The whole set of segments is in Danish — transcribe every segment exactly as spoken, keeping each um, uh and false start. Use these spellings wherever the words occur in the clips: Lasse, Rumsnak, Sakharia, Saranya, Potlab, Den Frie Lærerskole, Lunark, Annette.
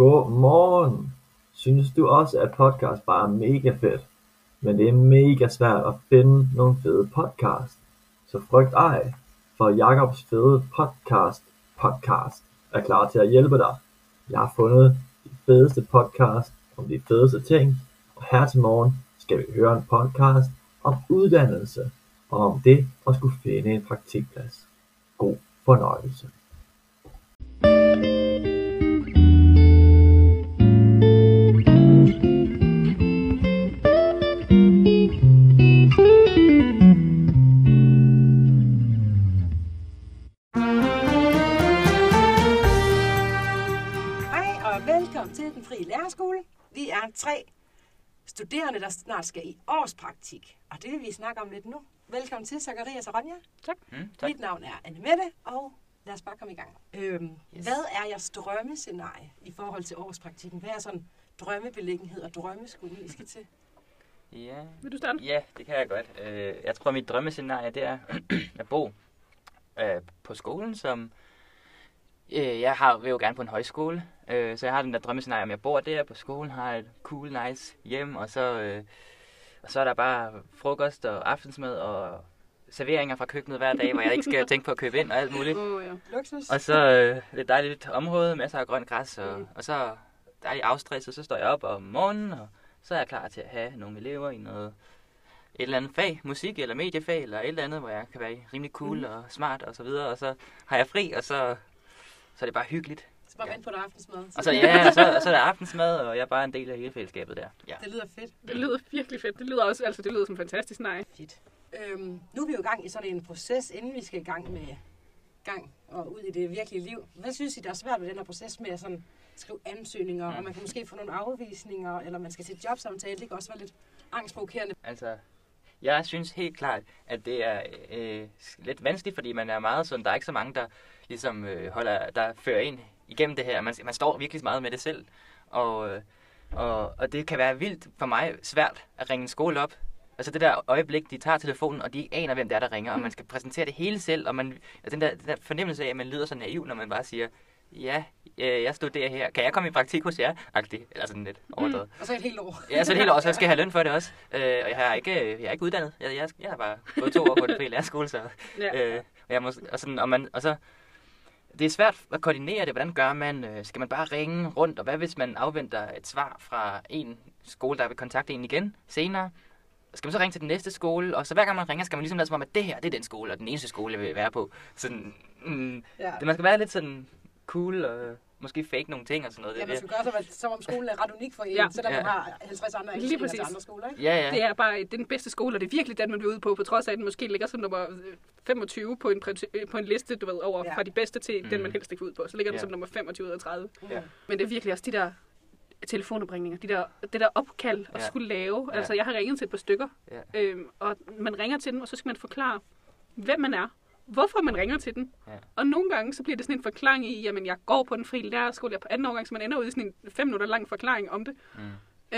Godmorgen. Synes du også, at podcast bare er mega fedt? Men det er mega svært at finde nogle fede podcast. Så frygt ej, for Jakobs fede podcast podcast er klar til at hjælpe dig. Jeg har fundet de fedeste podcast om de fedeste ting. Og her til morgen skal vi høre en podcast om uddannelse og om det at skulle finde en praktikplads. God fornøjelse. Velkommen til Den Frie Lærerskole. Vi er tre studerende, der snart skal i årspraktik, og det vil vi snakke om lidt nu. Velkommen til, Sakharia og Saranya. Tak. Mm, tak. Mit navn er Annette, og lad os bare komme i gang. Øhm, yes. Hvad er jeres drømmescenarie i forhold til årspraktikken? Hvad er sådan drømmebeliggenhed og drømmeskole, I skal til? Ja. Vil du starte? Ja, det kan jeg godt. Jeg tror, mit drømmescenarie det er at bo på skolen, som... Jeg har, vil jo gerne på en højskole, øh, så jeg har den der drømmescenarie, om jeg bor der på skolen, har et cool, nice hjem, og så, øh, og så er der bare frokost og aftensmad og serveringer fra køkkenet hver dag, hvor jeg ikke skal tænke på at købe ind og alt muligt. Oh, ja. Luksus. Og så øh, lidt dejligt område, masser af grønt græs, og, mm. og så dejligt afstresset, så står jeg op om morgenen, og så er jeg klar til at have nogle elever i noget... et eller andet fag, musik eller mediefag, eller et eller andet, hvor jeg kan være rimelig cool mm. og smart og så videre, og så har jeg fri, og så... Så er det bare hyggeligt. Så bare vent på noget aftensmad. Og så, ja, og så, og så er der aftensmad, og jeg er bare en del af hele fællesskabet der. Ja. Det lyder fedt. Det lyder virkelig fedt. Det lyder også, altså det lyder som fantastisk nej. Fedt. Øhm, nu er vi jo i gang i sådan en proces, inden vi skal i gang med gang og ud i det virkelige liv. Hvad synes I, der er svært ved den her proces med at sådan skrive ansøgninger, mm. og man kan måske få nogle afvisninger, eller man skal til et jobsamtale. Det kan også være lidt angstprovokerende. Altså, jeg synes helt klart, at det er øh, lidt vanskeligt, fordi man er meget sådan, der er ikke så mange, der ligesom øh, holder, der fører en igennem det her. Man, man står virkelig meget med det selv, og, og, og det kan være vildt for mig svært at ringe en skole op. Altså det der øjeblik, de tager telefonen, og de aner, hvem det er, der ringer, og man skal præsentere det hele selv, og, man, og den, der, den der fornemmelse af, at man lyder så naiv, når man bare siger, ja, øh, jeg studerer her. Kan jeg komme i praktik hos jer? Agtigt. Eller sådan lidt overdrevet. Mm. Og så et helt år. Ja, så et helt år, så jeg skal have løn for det også. Øh, og jeg har ikke, jeg er ikke uddannet. Jeg, jeg, jeg har bare gået to år på Den Frie Lærerskole, så... Øh, og, jeg må, og, sådan, og, man, og så... Det er svært at koordinere det. Hvordan gør man? Øh, skal man bare ringe rundt? Og hvad hvis man afventer et svar fra en skole, der vil kontakte en igen senere? Skal man så ringe til den næste skole? Og så hver gang man ringer, skal man ligesom lade som om, at det her, det er den skole, og den eneste skole, jeg vil være på. Sådan... Mm, ja. Man skal være lidt sådan... cool og måske fake nogle ting og sådan noget. Ja, man skal gøre sig, som om skolen er ret unik for en, ja. Selvom ja. Man har halvtreds andre ansøgninger til andre skoler, ikke? Ja, ja. Det er bare den bedste skole, og det er virkelig den, man bliver ude på, på trods af, at den måske ligger som nummer femogtyve på en, på en liste, du ved, over ja. Fra de bedste til mm. den, man helst ikke vil ud på. Så ligger den ja. Som nummer femogtyve ud af tredive. Ja. Men det er virkelig også de der telefonopringninger, de der, det der opkald at ja. Skulle lave. Ja. Altså, jeg har ringet til et par stykker, ja. øhm, og man ringer til dem, og så skal man forklare, hvem man er. Hvorfor man ringer til den. Ja. Og nogle gange, så bliver det sådan en forklaring i, jamen jeg går på Den Frie Lærerskole, jeg er på anden årgang, så man ender ud i sådan en fem minutter lang forklaring om det. Mm.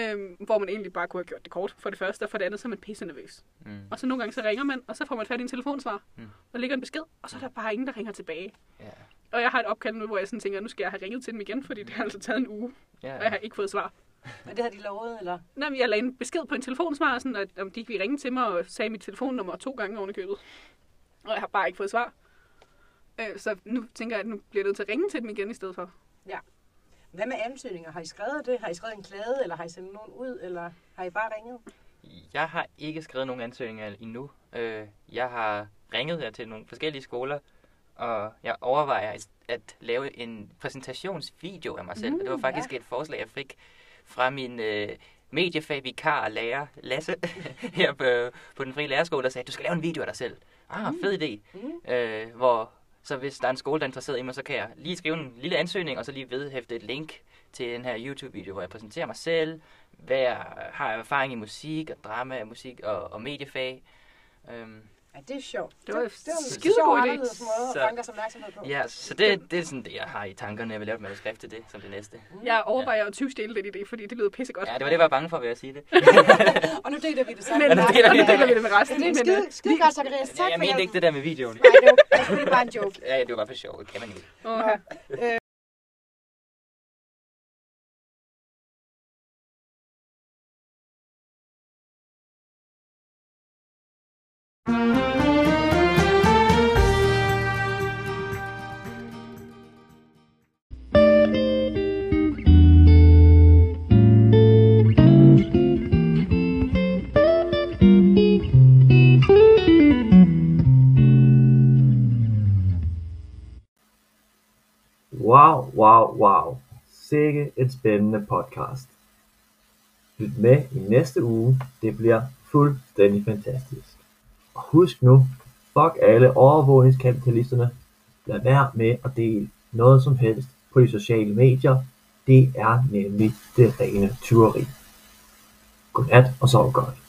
Øhm, hvor man egentlig bare kunne have gjort det kort for det første, og for det andet, så er man pisse nervøs. Mm. Og så nogle gange, så ringer man, og så får man fat i en telefonsvar, mm. og ligger en besked, og så er der bare ingen, der ringer tilbage. Yeah. Og jeg har et opkald nu, hvor jeg sådan tænker, nu skal jeg have ringet til dem igen, fordi det har altså taget en uge, yeah. og jeg har ikke fået svar. Men det har de lovet, eller? Nej, jeg lagde en besked på en telefonsvar, sådan, at om de ikke ville ringe til mig, og sagde mit telefonnummer to gange oven i købet. Og jeg har bare ikke fået svar. Øh, så nu tænker jeg, at nu bliver jeg nødt til at ringe til dem igen i stedet for. Ja. Hvad med ansøgninger? Har I skrevet det? Har I skrevet en klage, eller har I sendt nogen ud, eller har I bare ringet? Jeg har ikke skrevet nogen ansøgninger endnu. Øh, jeg har ringet her til nogle forskellige skoler, og jeg overvejer at lave en præsentationsvideo af mig selv. Mm, det var faktisk ja. Et forslag, jeg fik fra min... Øh, mediefagvikar og lærer Lasse her på, på Den Frie Lærerskole, der sagde, du skal lave en video af dig selv. Ah, fed idé. Mm. Øh, hvor, så hvis der er en skole, der er interesseret i mig, så kan jeg lige skrive en lille ansøgning, og så lige vedhæfte et link til den her YouTube-video, hvor jeg præsenterer mig selv, hvad jeg har erfaring i musik og drama og musik og, og mediefag. Øhm. Ja, det er sjovt. Det, det var en skidegod idé. Måde så, at fange sig opmærksomhed på. Ja, så det, det er sådan det, jeg har i tankerne, når jeg vil lave et manuskript til det, som det næste. Mm. Jeg overvejer at tyvstjæle lidt i det, fordi det lyder pissegodt. Ja, det var det, jeg var bange for, ved at sige det. Og nu deler vi det sammen. Men, og nu deler vi det, det, det med resten. Det er en skide, skide godt, Sakharia. Tak. Jeg mente ikke det der med videoen. Nej, det var, det var bare en joke. Ja, det var bare for sjov. Det kan man ikke. Wow, wow, wow. Sikke en spændende podcast. Lyt med i næste uge. Det bliver fuldstændig fantastisk. Og husk nu, fuck alle overvågningskapitalisterne. Lad være med at dele noget som helst på de sociale medier. Det er nemlig det rene tyveri. Godnat og sov godt.